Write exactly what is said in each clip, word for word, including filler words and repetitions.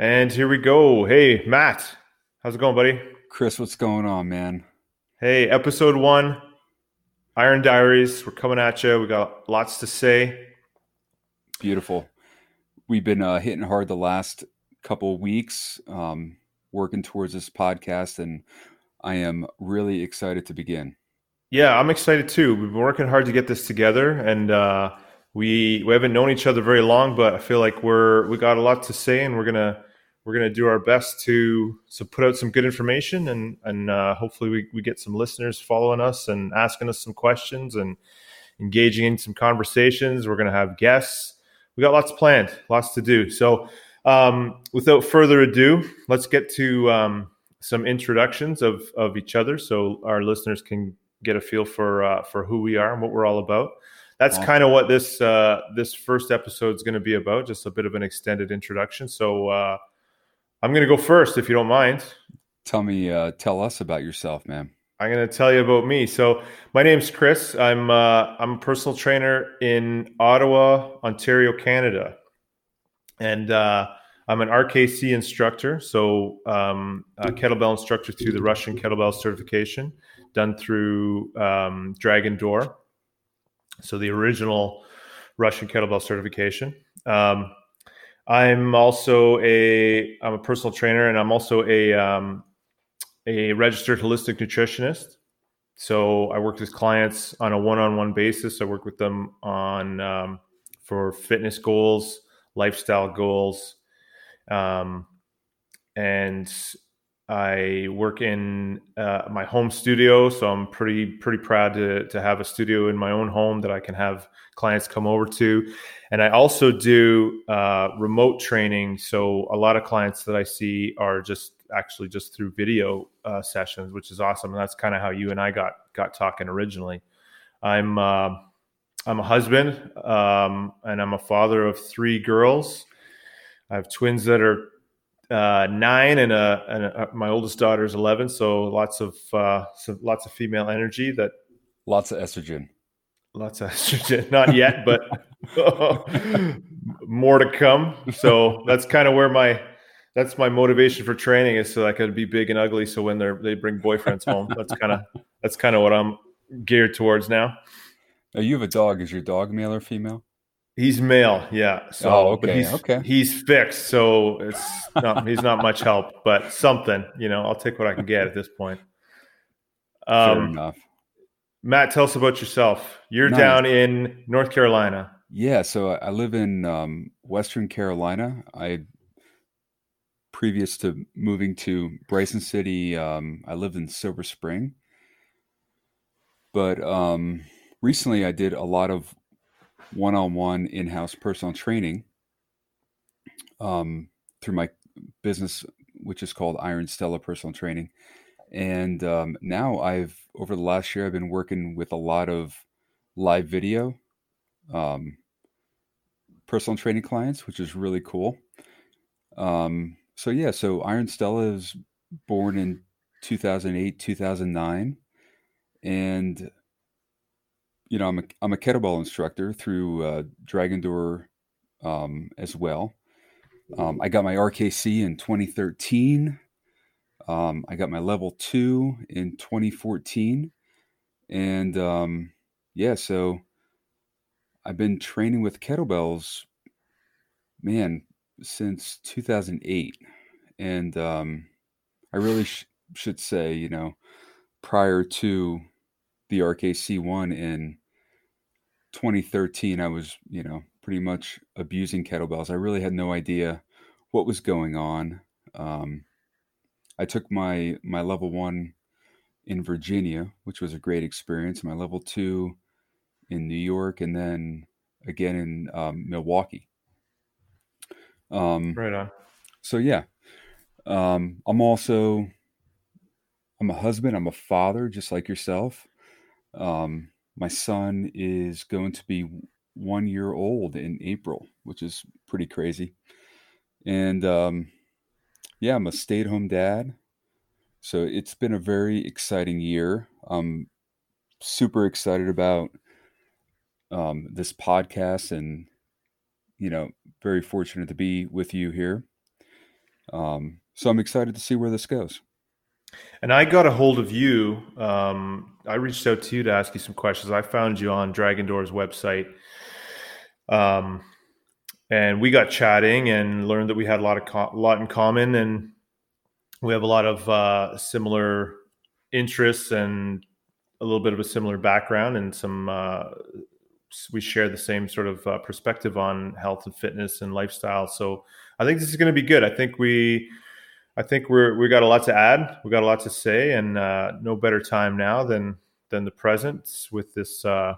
And here we go. Hey, Matt, how's it going, buddy? Chris, what's going on, man? Hey, episode one, Iron Diaries. We're coming at you. We got lots to say. Beautiful. We've been uh, hitting hard the last couple of weeks, um, working towards this podcast, and I am really excited to begin. Yeah, I'm excited too. We've been working hard to get this together, and uh, we we haven't known each other very long, but I feel like we're we got a lot to say, and we're gonna we're gonna do our best to to put out some good information, and and uh, hopefully we we get some listeners following us and asking us some questions and engaging in some conversations. We're gonna have guests. We got lots planned, lots to do. So um, without further ado, let's get to um, some introductions of, of each other so our listeners can get a feel for uh, for who we are and what we're all about. That's awesome. Kind of what this uh, this first episode is going to be about, just a bit of an extended introduction. So uh, I'm going to go first, if you don't mind. Tell me, uh, tell us about yourself, man. I'm going to tell you about me. So my name's Chris. I'm uh, I'm a personal trainer in Ottawa, Ontario, Canada. And uh, I'm an R K C instructor. So um, a kettlebell instructor through the Russian kettlebell certification done through um, Dragon Door. So the original Russian kettlebell certification. Um, I'm also a, I'm a personal trainer, and I'm also a, um, a registered holistic nutritionist. So I work with clients on a one-on-one basis. I work with them on um, for fitness goals, lifestyle goals. Um, and I work in uh, my home studio. So I'm pretty, pretty proud to, to have a studio in my own home that I can have clients come over to. And I also do uh, remote training. So a lot of clients that I see are just actually just through video uh, sessions, which is awesome. And that's kind of how you and I got, got talking originally. I'm, uh, I'm a husband um, and I'm a father of three girls. I have twins that are uh, nine, and, a, and a, my oldest daughter is eleven. So lots of uh, so lots of female energy. That lots of estrogen. Lots of estrogen. Not yet, but more to come. So that's kind of where my that's my motivation for training, is so I could be big and ugly. So when they they bring boyfriends home, that's kind of that's kind of what I'm geared towards now. Now you have a dog. Is your dog male or female? He's male, yeah. So, oh, okay. But he's, okay. He's fixed, so it's not, he's not much help, but something, you know, I'll take what I can get at this point. Um, Fair enough. Matt, tell us about yourself. You're nice. Down in North Carolina. Yeah, so I live in um, Western Carolina. I, previous to moving to Bryson City, um, I lived in Silver Spring. But um, recently I did a lot of one-on-one in-house personal training um, through my business, which is called Iron Stella Personal Training. And um, now I've, over the last year, I've been working with a lot of live video um, personal training clients, which is really cool. Um, so yeah, so Iron Stella is born in two thousand eight, two thousand nine. And you know, I'm a, I'm a kettlebell instructor through uh, Dragon Door um, as well. Um, I got my R K C in twenty thirteen. Um, I got my level two in twenty fourteen. And um, yeah, so I've been training with kettlebells, man, since two thousand eight. And um, I really sh- should say, you know, prior to the R K C one in twenty thirteen, I was, you know, pretty much abusing kettlebells. I really had no idea what was going on. Um, I took my, my level one in Virginia, which was a great experience. My level two in New York, and then again in um, Milwaukee. Um, right on. So yeah, um, I'm also, I'm a husband, I'm a father, just like yourself. Um, my son is going to be one year old in April, which is pretty crazy. And, um, yeah, I'm a stay-at-home dad. So it's been a very exciting year. I'm super excited about, um, this podcast, and, you know, very fortunate to be with you here. Um, so I'm excited to see where this goes. And I got a hold of you. Um, I reached out to you to ask you some questions. I found you on Dragon Door's website. Um, and we got chatting and learned that we had a lot of co- lot in common, and we have a lot of uh, similar interests and a little bit of a similar background, and some uh, we share the same sort of uh, perspective on health and fitness and lifestyle. So I think this is going to be good. I think we, I think we're we got a lot to add. We got a lot to say, and uh, no better time now than than the present with this. Uh,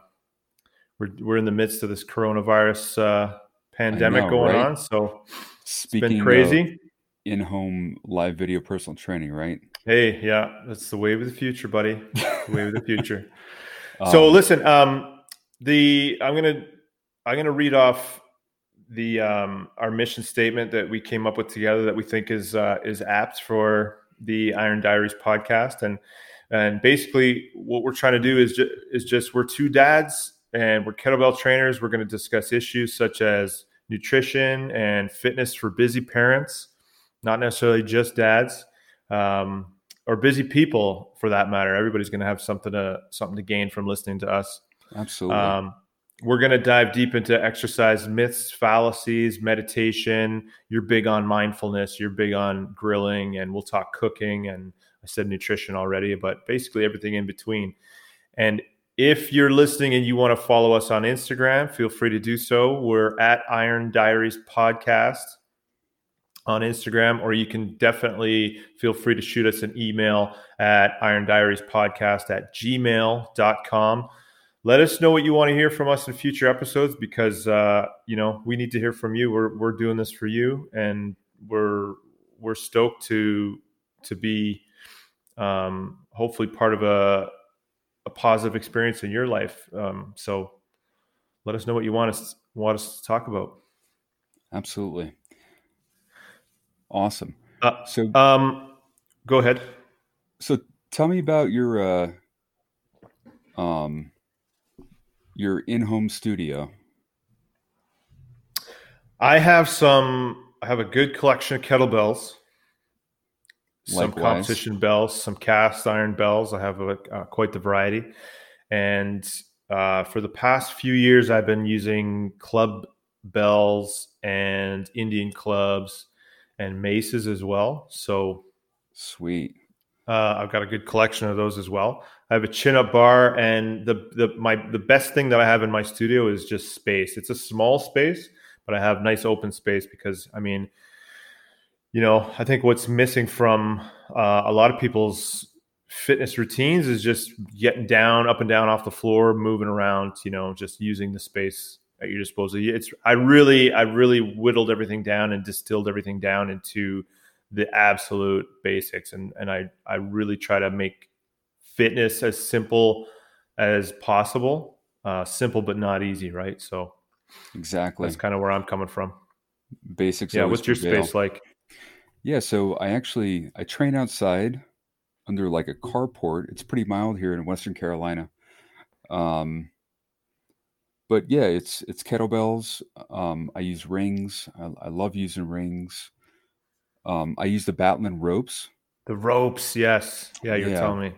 we're we're in the midst of this coronavirus uh, pandemic know, going right? on, so Speaking it's been crazy. Of- in-home live video personal training, right? Hey, yeah, that's the wave of the future, buddy. The wave of the future. So um, listen, um, the I'm gonna I'm gonna read off the um, our mission statement that we came up with together that we think is uh, is apt for the Iron Diaries podcast, and and basically what we're trying to do is ju- is just we're two dads and we're kettlebell trainers. We're going to discuss issues such as nutrition and fitness for busy parents. Not necessarily just dads, um, or busy people for that matter. Everybody's going to have something to something to gain from listening to us. Absolutely. Um, we're going to dive deep into exercise myths, fallacies, meditation. You're big on mindfulness. You're big on grilling, and we'll talk cooking. And I said nutrition already, but basically everything in between. And if you're listening and you want to follow us on Instagram, feel free to do so. We're at Iron Diaries Podcast on Instagram, or you can definitely feel free to shoot us an email at iron diaries podcast at gmail dot com. Let us know what you want to hear from us in future episodes, because, uh, you know, we need to hear from you. We're, we're doing this for you, and we're, we're stoked to, to be, um, hopefully part of a, a positive experience in your life. Um, so let us know what you want us, want us to talk about. Absolutely. Awesome. Uh, so, um, go ahead. So, tell me about your, uh, um, your in-home studio. I have some. I have a good collection of kettlebells, some Likewise. competition bells, some cast iron bells. I have a, uh, quite the variety, and uh, for the past few years, I've been using club bells and Indian clubs and maces as well. So sweet. Uh, I've got a good collection of those as well. I have a chin-up bar, and the the my the best thing that I have in my studio is just space. It's a small space, but I have nice open space because, I mean, you know, I think what's missing from uh, a lot of people's fitness routines is just getting down, up and down off the floor, moving around, you know, just using the space at your disposal. It's I really, I really whittled everything down and distilled everything down into the absolute basics, and and I I really try to make fitness as simple as possible, uh, simple but not easy, right? So exactly, that's kind of where I'm coming from. Basics. Yeah. What's your prevail. Space like? Yeah. So I actually I train outside under like a carport. It's pretty mild here in Western Carolina. Um. But yeah, it's it's kettlebells. Um, I use rings. I, I love using rings. Um, I use the Batman ropes. The ropes, yes. Yeah, you're yeah. telling me.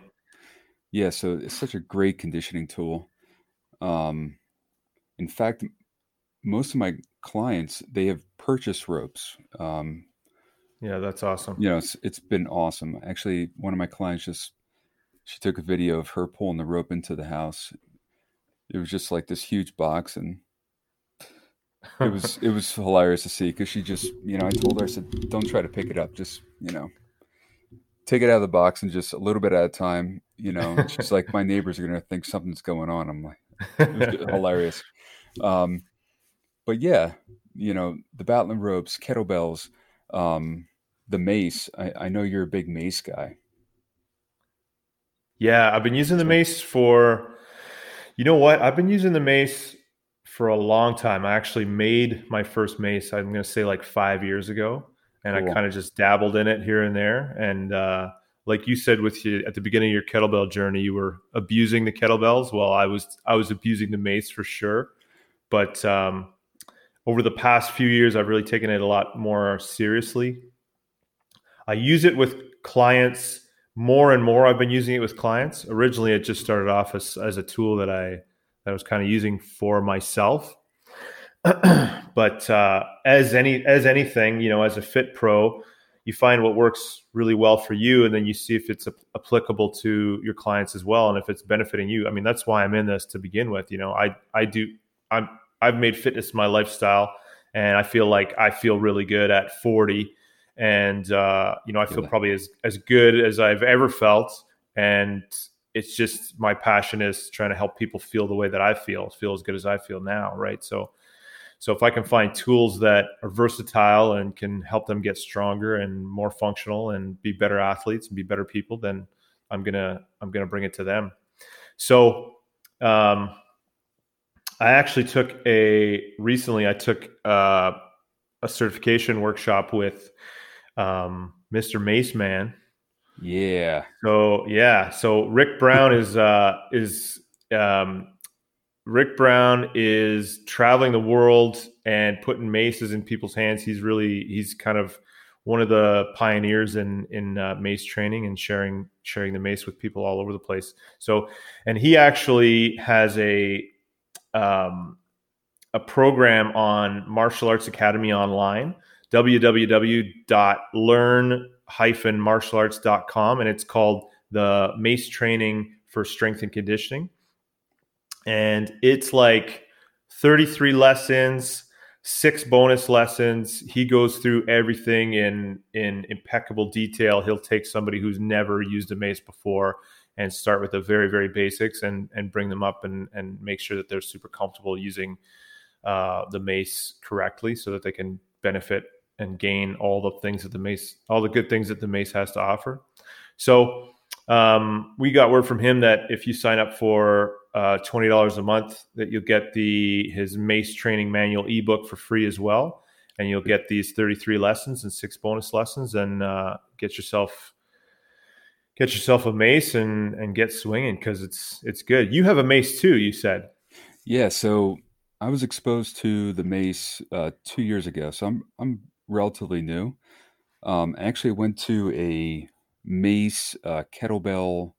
Yeah, so it's such a great conditioning tool. Um, in fact, most of my clients, they have purchased ropes. Um, yeah, that's awesome. You know, it's, it's been awesome. Actually, one of my clients just, she took a video of her pulling the rope into the house. It was just like this huge box, and it was it was hilarious to see, because she just, you know, I told her, I said, don't try to pick it up. Just, you know, take it out of the box and just a little bit at a time, you know. She's like, my neighbors are going to think something's going on. I'm like, it was hilarious. Um, but yeah, you know, the battling ropes, kettlebells, um, the mace. I, I know you're a big mace guy. Yeah, I've been using the mace for... You know what? I've been using the mace for a long time. I actually made my first mace, I'm going to say like five years ago. And cool. I kind of just dabbled in it here and there. And uh, like you said, with you, at the beginning of your kettlebell journey, you were abusing the kettlebells. Well, I was I was abusing the mace for sure. But um, over the past few years, I've really taken it a lot more seriously. I use it with clients more and more. I've been using it with clients. Originally, it just started off as, as a tool that I that I was kind of using for myself. But uh, as any as anything, you know, as a fit pro, you find what works really well for you, and then you see if it's a- applicable to your clients as well, and if it's benefiting you. I mean, that's why I'm in this to begin with. You know, I I do I'm I've made fitness my lifestyle, and I feel like I feel really good at forty. And, uh, you know, I feel probably as, as good as I've ever felt. And it's just my passion is trying to help people feel the way that I feel, feel as good as I feel now. Right. So, so if I can find tools that are versatile and can help them get stronger and more functional and be better athletes and be better people, then I'm going to, I'm going to bring it to them. So, um, I actually took a, recently I took, uh, a certification workshop with, Um, Mister Maceman. Yeah. So, yeah. So Rick Brown is, uh, is, um, Rick Brown is traveling the world and putting maces in people's hands. He's really, he's kind of one of the pioneers in, in, uh, mace training and sharing, sharing the mace with people all over the place. So, and he actually has a, um, a program on Martial Arts Academy Online, w w w dot learn dash martial arts dot com, and it's called the Mace Training for Strength and Conditioning. And it's like thirty-three lessons, six bonus lessons. He goes through everything in in impeccable detail. He'll take somebody who's never used a mace before and start with the very, very basics and and bring them up and and make sure that they're super comfortable using uh, the mace correctly so that they can benefit and gain all the things that the mace, all the good things that the mace has to offer. So um, we got word from him that if you sign up for uh, twenty dollars a month, that you'll get the his mace training manual ebook for free as well, and you'll get these thirty-three lessons and six bonus lessons, and uh, get yourself get yourself a mace and and get swinging because it's it's good. You have a mace too, you said. Yeah. So I was exposed to the mace uh, two years ago, so I'm I'm relatively new. Um, I actually went to a mace uh, kettlebell,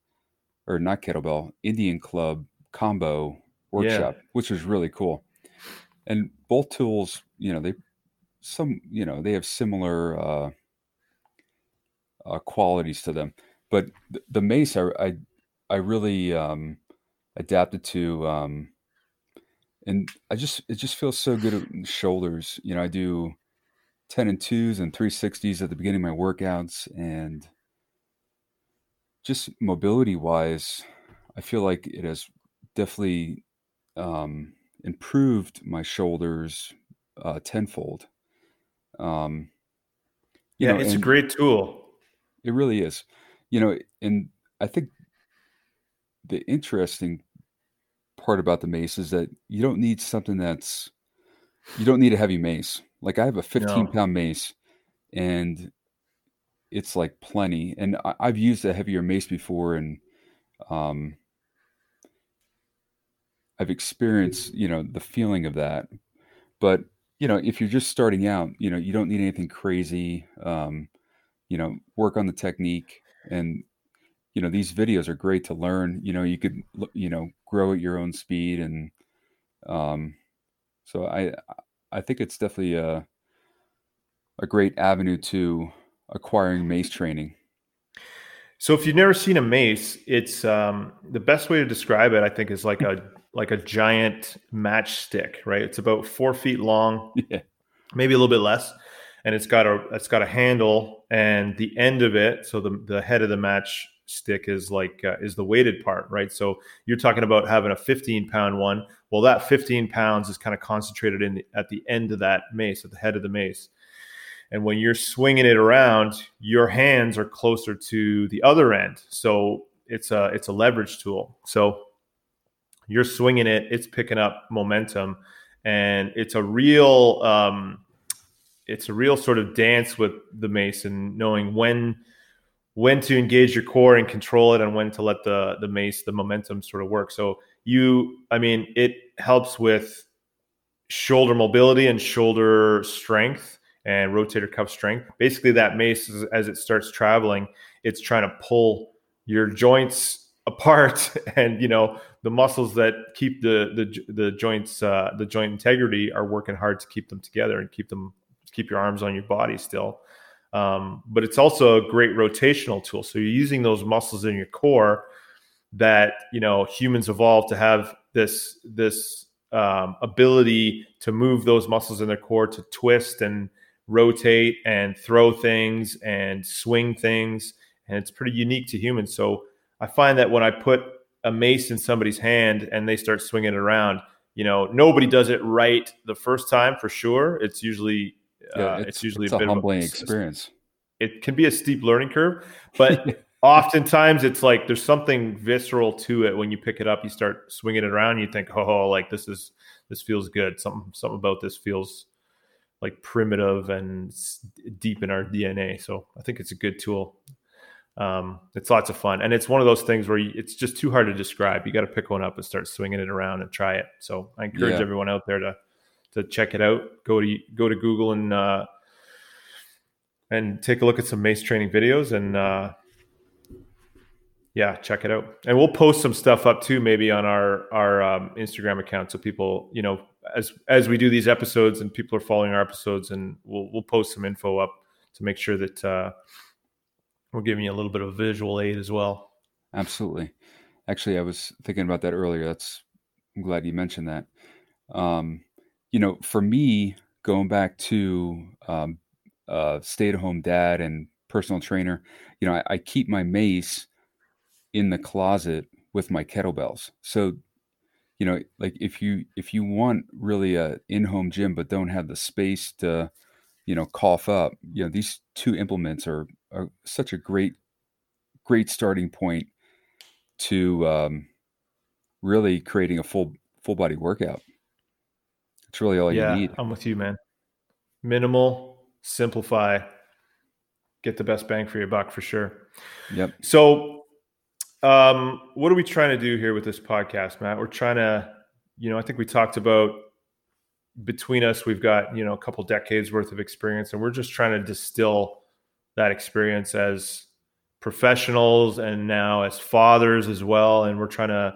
or not kettlebell, Indian club combo workshop, yeah. Which was really cool. And both tools, you know, they some you know they have similar uh, uh, qualities to them, but th- the mace I I, I really um, adapted to. Um, And I just, it just feels so good in the shoulders. You know, I do ten and twos and three sixties at the beginning of my workouts, and just mobility wise, I feel like it has definitely um, improved my shoulders uh, tenfold. Um, you yeah, know, it's a great tool. It really is. You know, and I think the interesting part about the mace is that you don't need something that's you don't need a heavy mace. Like I have a fifteen no. pound mace, and it's like plenty. And I, I've used a heavier mace before, and um I've experienced, you know, the feeling of that. But you know, if you're just starting out, you know, you don't need anything crazy. Um, you know, work on the technique, and you know, these videos are great to learn. You know, you could, you know, grow at your own speed. And um, so I, I think it's definitely a, a great avenue to acquiring mace training. So if you've never seen a mace, it's um, the best way to describe it, I think, is like a, like a giant matchstick, right? It's about four feet long, yeah. Maybe a little bit less. And it's got a, it's got a handle, and the end of it. So the, the head of the match stick is like uh, is the weighted part, right? So you're talking about having a fifteen pound one. Well, that fifteen pounds is kind of concentrated in the, at the end of that mace, at the head of the mace. And when you're swinging it around, your hands are closer to the other end. So it's a it's a leverage tool. So you're swinging it, it's picking up momentum, and it's a real um, it's a real sort of dance with the mace, and knowing when. when to engage your core and control it, and when to let the, the mace, the momentum sort of work. So you, I mean, it helps with shoulder mobility and shoulder strength and rotator cuff strength. Basically, that mace, is, as it starts traveling, it's trying to pull your joints apart, and you know the muscles that keep the the the joints uh, the joint integrity are working hard to keep them together and keep them keep your arms on your body still. Um, but it's also a great rotational tool. So you're using those muscles in your core that, you know, humans evolved to have this this um, ability to move those muscles in their core to twist and rotate and throw things and swing things. And it's pretty unique to humans. So I find that when I put a mace in somebody's hand and they start swinging it around, you know, nobody does it right the first time for sure. It's usually... Yeah, it's, uh, it's usually it's a, a bit humbling of a, experience. It can be a steep learning curve, but oftentimes it's like there's something visceral to it. When you pick it up, you start swinging it around, you think, oh, like this is this feels good. Something something about this feels like primitive and deep in our D N A. So I think it's a good tool. Um, it's lots of fun, and it's one of those things where you, it's just too hard to describe. You got to pick one up and start swinging it around and try it. So I encourage yeah. everyone out there to. to check it out. Go to go to Google and uh, and take a look at some mace training videos, and uh, yeah, check it out. And we'll post some stuff up too, maybe on our our um, Instagram account, so people, you know, as as we do these episodes and people are following our episodes, and we'll we'll post some info up to make sure that uh, we're giving you a little bit of visual aid as well. Absolutely. Actually, I was thinking about that earlier. That's I'm glad you mentioned that. Um, You know, for me, going back to um, uh, stay-at-home dad and personal trainer, you know, I, I keep my mace in the closet with my kettlebells. So, you know, like if you if you want really a in-home gym but don't have the space to, you know, cough up, you know, these two implements are are such a great great starting point to um, really creating a full full body workout. It's really all yeah, you need. I'm with you, man. Minimal, simplify, get the best bang for your buck for sure. Yep. So, um, what are we trying to do here with this podcast, Matt? We're trying to, you know, I think we talked about between us, we've got, you know, a couple decades worth of experience, and we're just trying to distill that experience as professionals and now as fathers as well. And we're trying to,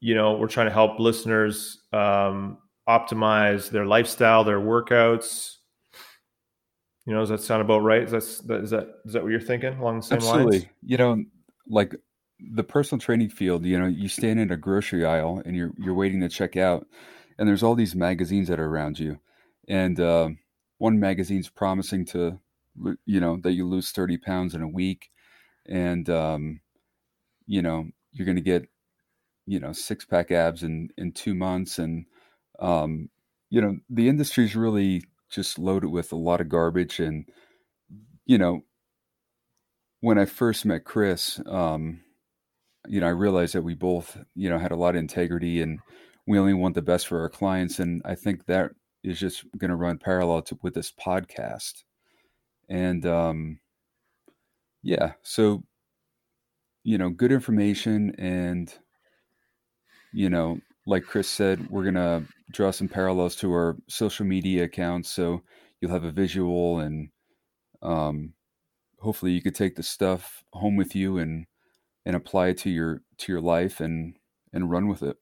you know, we're trying to help listeners um, optimize their lifestyle, their workouts. You know, does that sound about right? Is that, that, is that, is that what you're thinking along the same Absolutely. lines? You know, like the personal training field, you know, you stand in a grocery aisle and you're, you're waiting to check out, and there's all these magazines that are around you. And uh, one magazine's promising to, you know, that you lose thirty pounds in a week, and, um, you know, you're going to get, you know, six pack abs in, in two months. And, um, you know, the industry's really just loaded with a lot of garbage. And, you know, when I first met Chris, um, you know, I realized that we both, you know, had a lot of integrity, and we only want the best for our clients. And I think that is just going to run parallel to, with this podcast. And, um, yeah, so, you know, good information, and, you know, like Chris said, we're going to draw some parallels to our social media accounts, so you'll have a visual, and um, hopefully you could take the stuff home with you and, and apply it to your, to your life and, and run with it.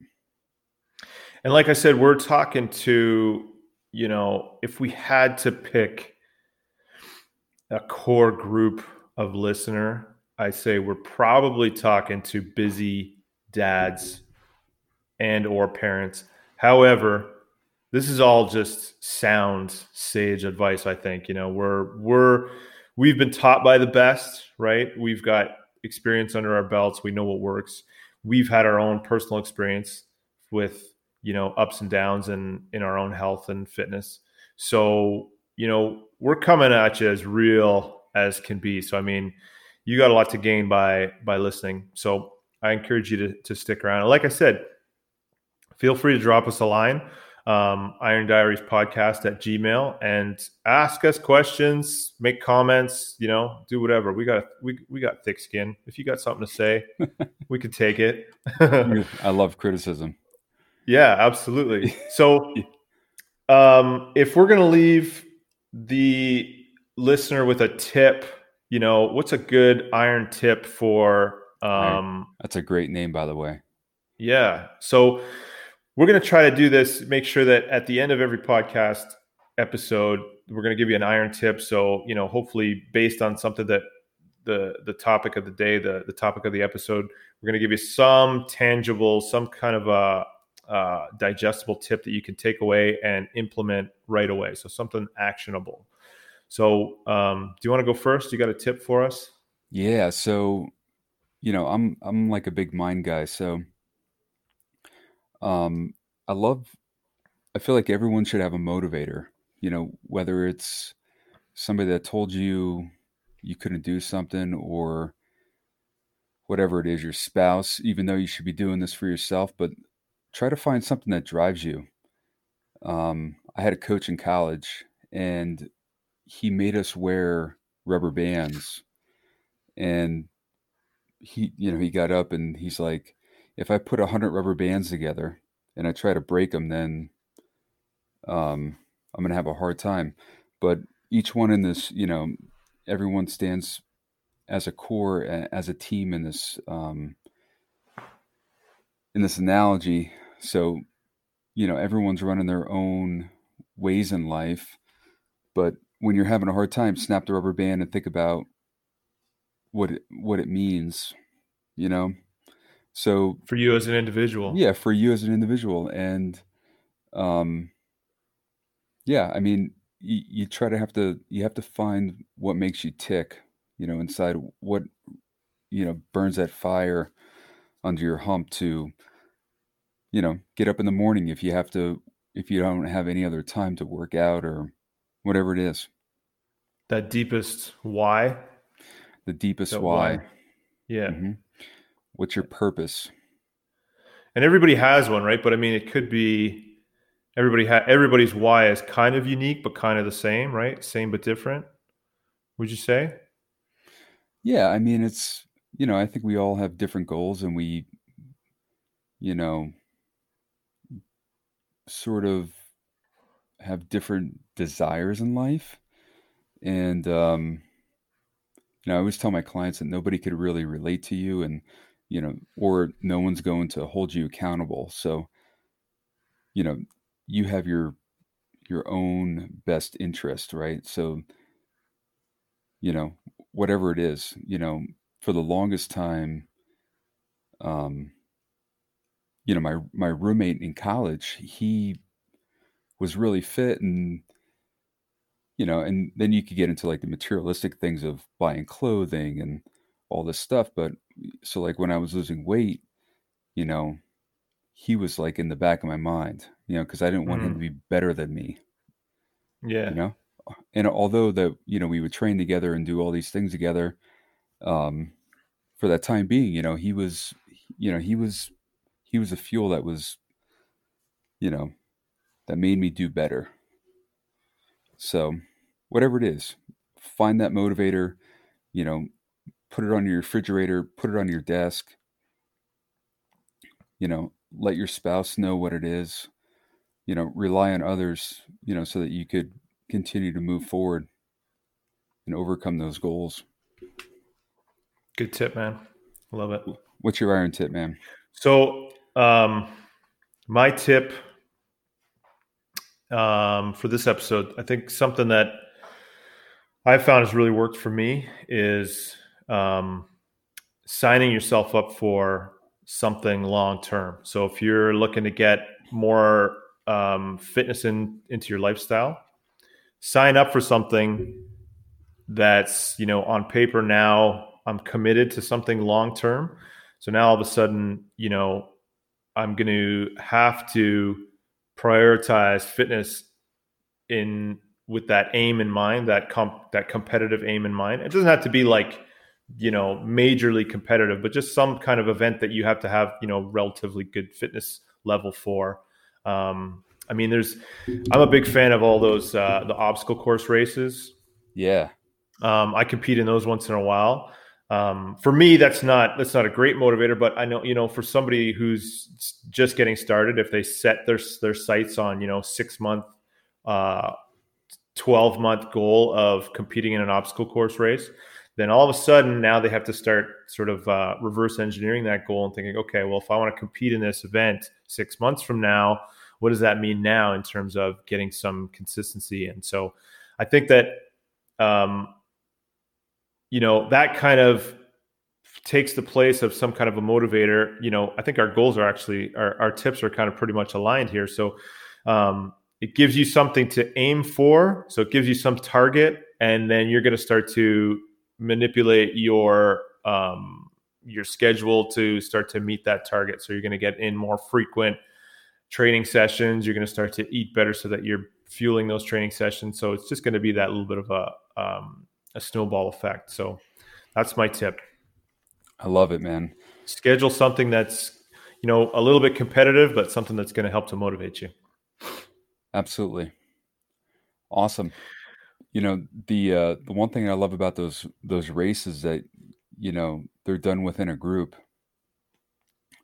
And like I said, we're talking to, you know, if we had to pick a core group of listener, I say we're probably talking to busy dads and or parents. However, this is all just sound sage advice. I think, you know, we're, we're, we've been taught by the best, right? We've got experience under our belts. We know what works. We've had our own personal experience with, you know, ups and downs and in, in our own health and fitness. So, you know, we're coming at you as real as can be. So, I mean, you got a lot to gain by, by listening. So I encourage you to, to stick around. And like I said, feel free to drop us a line, um, Iron Diaries Podcast at Gmail, and ask us questions, make comments, you know, do whatever. We got we we got thick skin. If you got something to say, we could take it. I love criticism. Yeah, absolutely. So um, if we're going to leave the listener with a tip, you know, what's a good iron tip for, um, that's a great name, by the way. Yeah. So we're going to try to do this, make sure that at the end of every podcast episode, we're going to give you an iron tip. So, you know, hopefully based on something that the, the topic of the day, the, the topic of the episode, we're going to give you some tangible, some kind of a, uh, digestible tip that you can take away and implement right away. So something actionable. So, um, do you want to go first? You got a tip for us? Yeah. So, you know, I'm, I'm like a big mind guy. So, um, I love, I feel like everyone should have a motivator, you know, whether it's somebody that told you you couldn't do something or whatever it is, your spouse, even though you should be doing this for yourself, but try to find something that drives you. Um, I had a coach in college and he made us wear rubber bands, and he, you know, he got up and he's like, if I put a hundred rubber bands together and I try to break them, then, um, I'm going to have a hard time, but each one in this, you know, everyone stands as a core, as a team in this, um, in this analogy. So, you know, everyone's running their own ways in life, but when you're having a hard time, snap the rubber band and think about what it, what it means, you know? So for you as an individual, yeah, for you as an individual. And, um, yeah, I mean, you, you try to have to, you have to find what makes you tick, you know, inside what, you know, burns that fire under your hump to, you know, get up in the morning if you have to, if you don't have any other time to work out or whatever it is. That deepest why? The deepest that why. why. Yeah. Mm-hmm. What's your purpose? And everybody has one, right? But I mean, it could be everybody ha- everybody's why is kind of unique, but kind of the same, right? Same but different, would you say? Yeah. I mean, it's, you know, I think we all have different goals and we, you know, sort of have different desires in life. And, um, you know, I always tell my clients that nobody could really relate to you and, you know, or no one's going to hold you accountable. So, you know, you have your, your own best interest, right? So, you know, whatever it is, you know, for the longest time, um, you know, my, my roommate in college, he was really fit and, you know, and then you could get into like the materialistic things of buying clothing and all this stuff. But so like when I was losing weight, you know, he was like in the back of my mind, you know, cause I didn't want mm. him to be better than me. Yeah. You know, and although that, you know, we would train together and do all these things together, um, for that time being, you know, he was, you know, he was, he was a fuel that was, you know, that made me do better. So whatever it is, find that motivator, you know, put it on your refrigerator, put it on your desk, you know, let your spouse know what it is, you know, rely on others, you know, so that you could continue to move forward and overcome those goals. Good tip, man. Love it. What's your iron tip, man? So, um, my tip, um, for this episode, I think something that I found has really worked for me is, um, signing yourself up for something long-term. So if you're looking to get more, um, fitness in, into your lifestyle, sign up for something that's, you know, on paper now I'm committed to something long-term. So now all of a sudden, you know, I'm going to have to prioritize fitness in with that aim in mind, that comp, that competitive aim in mind. It doesn't have to be like, you know, majorly competitive, but just some kind of event that you have to have, you know, relatively good fitness level for. Um, I mean, there's, I'm a big fan of all those, uh, the obstacle course races. Yeah. Um, I compete in those once in a while. Um, for me, that's not, that's not a great motivator, but I know, you know, for somebody who's just getting started, if they set their, their sights on, you know, six month, uh, twelve month goal of competing in an obstacle course race, then all of a sudden now they have to start sort of uh, reverse engineering that goal and thinking, okay, well, if I want to compete in this event six months from now, what does that mean now in terms of getting some consistency? And so I think that, um, you know, that kind of takes the place of some kind of a motivator. You know, I think our goals are actually, our, our tips are kind of pretty much aligned here. So um, it gives you something to aim for. So it gives you some target, and then you're going to start to manipulate your um, your schedule to start to meet that target. So you're going to get in more frequent training sessions. You're going to start to eat better so that you're fueling those training sessions. So it's just going to be that little bit of a um, a snowball effect. So that's my tip. I love it, man. Schedule something that's, you know, a little bit competitive, but something that's going to help to motivate you. Absolutely. Awesome. You know, the uh, the one thing I love about those those races that, you know, they're done within a group.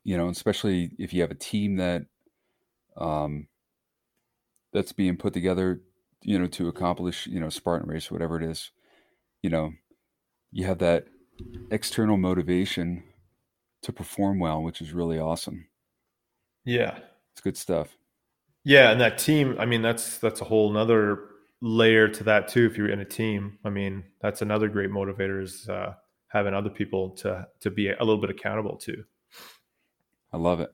You know, especially if you have a team that um that's being put together, you know, to accomplish, you know, Spartan race, whatever it is. You know, you have that external motivation to perform well, which is really awesome. Yeah. It's good stuff. Yeah. And that team, I mean, that's, that's a whole nother layer to that too. If you're in a team, I mean, that's another great motivator is uh, having other people to, to be a little bit accountable to. I love it.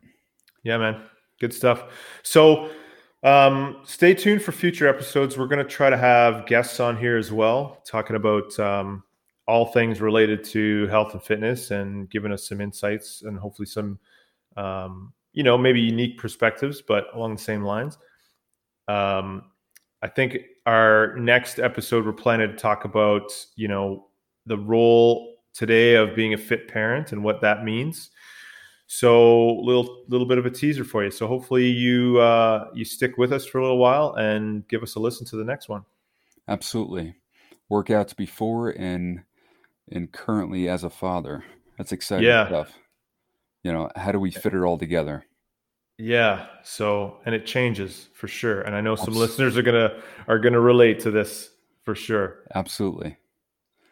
Yeah, man. Good stuff. So, Um, stay tuned for future episodes. We're going to try to have guests on here as well, talking about, um, all things related to health and fitness and giving us some insights and hopefully some, um, you know, maybe unique perspectives, but along the same lines. Um, I think our next episode, we're planning to talk about, you know, the role today of being a fit parent and what that means. So little little bit of a teaser for you. So hopefully you uh, you stick with us for a little while and give us a listen to the next one. Absolutely. Workouts before and and currently as a father. That's exciting yeah. stuff. You know, how do we fit it all together? Yeah. So, and it changes for sure. And I know some Absolutely. listeners are gonna are gonna relate to this for sure. Absolutely.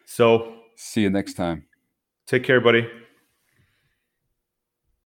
So see you next time. Take care, buddy.